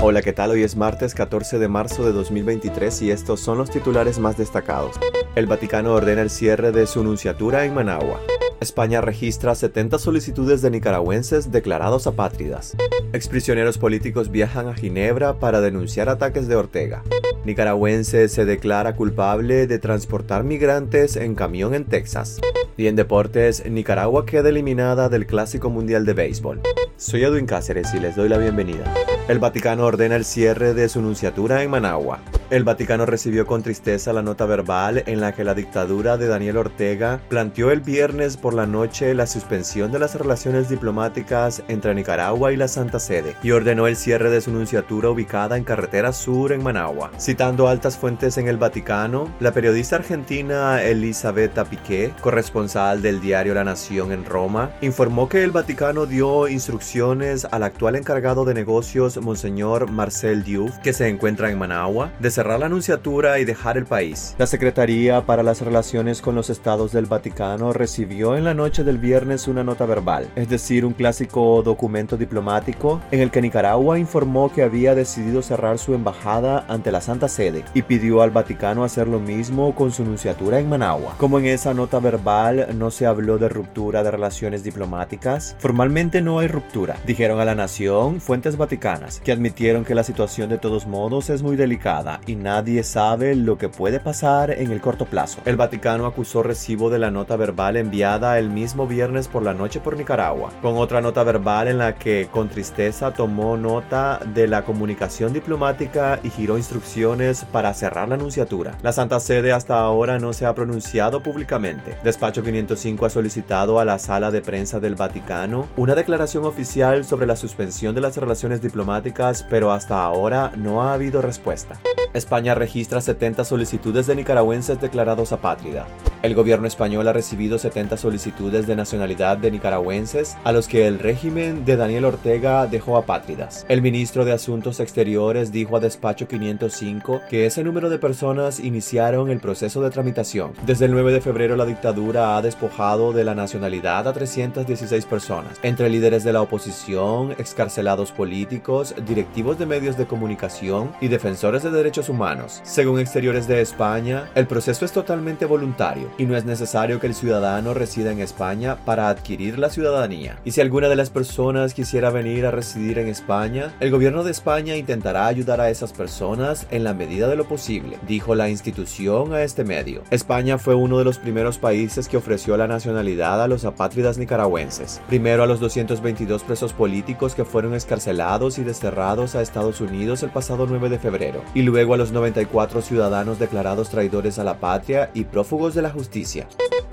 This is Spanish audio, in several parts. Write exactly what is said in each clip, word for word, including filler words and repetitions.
Hola, ¿qué tal? Hoy es martes catorce de marzo de dos mil veintitrés y estos son los titulares más destacados. El Vaticano ordena el cierre de su nunciatura en Managua. España registra setenta solicitudes de nicaragüenses declarados apátridas. Exprisioneros políticos viajan a Ginebra para denunciar ataques de Ortega. Nicaragüense se declara culpable de transportar migrantes en camión en Texas. Y en deportes, Nicaragua queda eliminada del Clásico Mundial de Béisbol. Soy Edwin Cáceres y les doy la bienvenida. El Vaticano ordena el cierre de su nunciatura en Managua. El Vaticano recibió con tristeza la nota verbal en la que la dictadura de Daniel Ortega planteó el viernes por la noche la suspensión de las relaciones diplomáticas entre Nicaragua y la Santa Sede y ordenó el cierre de su nunciatura ubicada en Carretera Sur en Managua. Citando altas fuentes en el Vaticano, la periodista argentina Elisabetta Piqué, corresponsal del diario La Nación en Roma, informó que el Vaticano dio instrucciones al actual encargado de negocios, Monseñor Marcel Diouf, que se encuentra en Managua, de cerrar la nunciatura y dejar el país. La Secretaría para las Relaciones con los Estados del Vaticano recibió en la noche del viernes una nota verbal, es decir, un clásico documento diplomático en el que Nicaragua informó que había decidido cerrar su embajada ante la Santa Sede y pidió al Vaticano hacer lo mismo con su nunciatura en Managua. Como en esa nota verbal no se habló de ruptura de relaciones diplomáticas, formalmente no hay ruptura, dijeron a La Nación fuentes vaticanas, que admitieron que la situación de todos modos es muy delicada y nadie sabe lo que puede pasar en el corto plazo. El Vaticano acusó recibo de la nota verbal enviada el mismo viernes por la noche por Nicaragua, con otra nota verbal en la que con tristeza tomó nota de la comunicación diplomática y giró instrucciones para cerrar la nunciatura. La Santa Sede hasta ahora no se ha pronunciado públicamente. Despacho quinientos cinco ha solicitado a la Sala de Prensa del Vaticano una declaración oficial sobre la suspensión de las relaciones diplomáticas, pero hasta ahora no ha habido respuesta. España registra setenta solicitudes de nicaragüenses declarados apátridas. El gobierno español ha recibido setenta solicitudes de nacionalidad de nicaragüenses a los que el régimen de Daniel Ortega dejó apátridas. El ministro de Asuntos Exteriores dijo a Despacho quinientos cinco que ese número de personas iniciaron el proceso de tramitación. Desde el nueve de febrero la dictadura ha despojado de la nacionalidad a trescientas dieciséis personas, entre líderes de la oposición, excarcelados políticos, directivos de medios de comunicación y defensores de derechos humanos. Según Exteriores de España, el proceso es totalmente voluntario y no es necesario que el ciudadano resida en España para adquirir la ciudadanía. Y si alguna de las personas quisiera venir a residir en España, el gobierno de España intentará ayudar a esas personas en la medida de lo posible, dijo la institución a este medio. España fue uno de los primeros países que ofreció la nacionalidad a los apátridas nicaragüenses. Primero a los doscientos veintidós presos políticos que fueron excarcelados y desterrados a Estados Unidos el pasado nueve de febrero, y luego a los noventa y cuatro ciudadanos declarados traidores a la patria y prófugos de la justicia.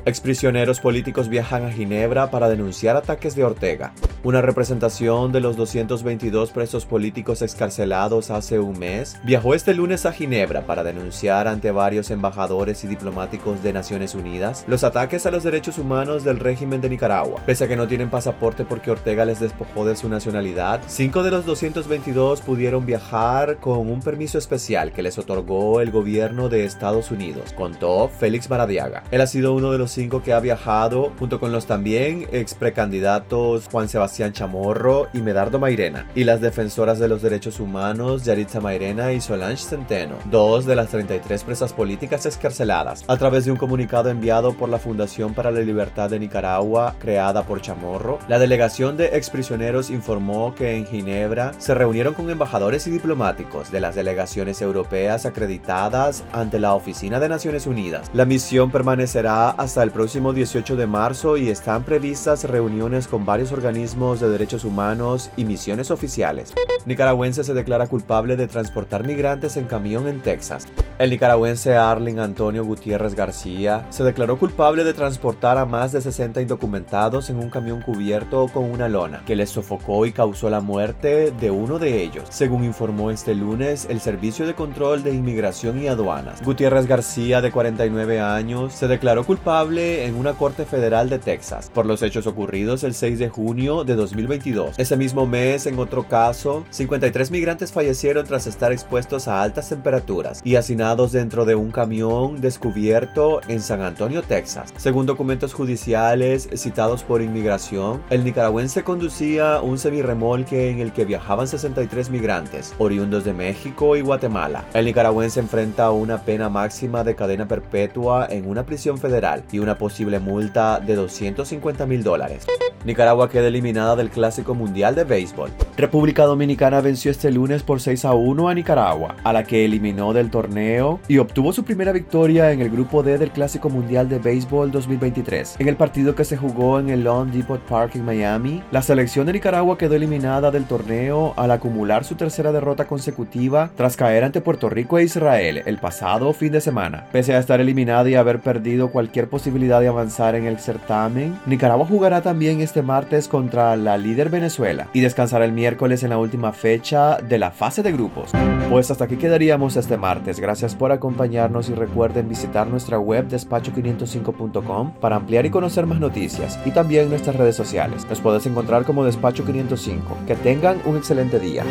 Exprisioneros políticos viajan a Ginebra para denunciar ataques de Ortega. Una representación de los doscientos veintidós presos políticos excarcelados hace un mes viajó este lunes a Ginebra para denunciar ante varios embajadores y diplomáticos de Naciones Unidas los ataques a los derechos humanos del régimen de Nicaragua. Pese a que no tienen pasaporte porque Ortega les despojó de su nacionalidad, cinco de los doscientos veintidós pudieron viajar con un permiso especial que les otorgó el gobierno de Estados Unidos, contó Félix Maradiaga. Él ha sido uno de los cinco que ha viajado, junto con los también ex precandidatos Juan Sebastián Chamorro y Medardo Mairena, y las defensoras de los derechos humanos Yaritza Mairena y Solange Centeno, dos de las treinta y tres presas políticas excarceladas. A través de un comunicado enviado por la Fundación para la Libertad de Nicaragua, creada por Chamorro, la delegación de exprisioneros informó que en Ginebra se reunieron con embajadores y diplomáticos de las delegaciones europeas acreditadas ante la Oficina de Naciones Unidas. La misión permanecerá hasta el próximo dieciocho de marzo y están previstas reuniones con varios organismos de derechos humanos y misiones oficiales. Nicaragüense se declara culpable de transportar migrantes en camión en Texas. El nicaragüense Arlin Antonio Gutiérrez García se declaró culpable de transportar a más de sesenta indocumentados en un camión cubierto con una lona, que les sofocó y causó la muerte de uno de ellos, según informó este lunes el Servicio de Control de Inmigración y Aduanas. Gutiérrez García, de cuarenta y nueve años, se declaró culpable en una corte federal de Texas por los hechos ocurridos el seis de junio de dos mil veintidós. Ese mismo mes, en otro caso, cincuenta y tres migrantes fallecieron tras estar expuestos a altas temperaturas y hacinados dentro de un camión descubierto en San Antonio, Texas. Según documentos judiciales citados por inmigración, el nicaragüense conducía un semirremolque en el que viajaban sesenta y tres migrantes, oriundos de México y Guatemala. El nicaragüense enfrenta una pena máxima de cadena perpetua en una prisión federal y una posible multa de doscientos cincuenta mil dólares. Nicaragua queda eliminada del Clásico Mundial de Béisbol. República Dominicana venció este lunes por seis a uno a Nicaragua, a la que eliminó del torneo y obtuvo su primera victoria en el Grupo D del Clásico Mundial de Béisbol dos mil veintitrés. En el partido que se jugó en el loanDepot Park en Miami, la selección de Nicaragua quedó eliminada del torneo al acumular su tercera derrota consecutiva tras caer ante Puerto Rico e Israel el pasado fin de semana. Pese a estar eliminada y haber perdido cualquier posibilidad de avanzar en el certamen, Nicaragua jugará también este martes contra la líder Venezuela y descansará el miércoles en la última fecha de la fase de grupos. Pues hasta aquí quedaríamos este martes. Gracias por acompañarnos y recuerden visitar nuestra web despacho quinientos cinco punto com para ampliar y conocer más noticias, y también nuestras redes sociales. Nos puedes encontrar como Despacho quinientos cinco. Que tengan un excelente día.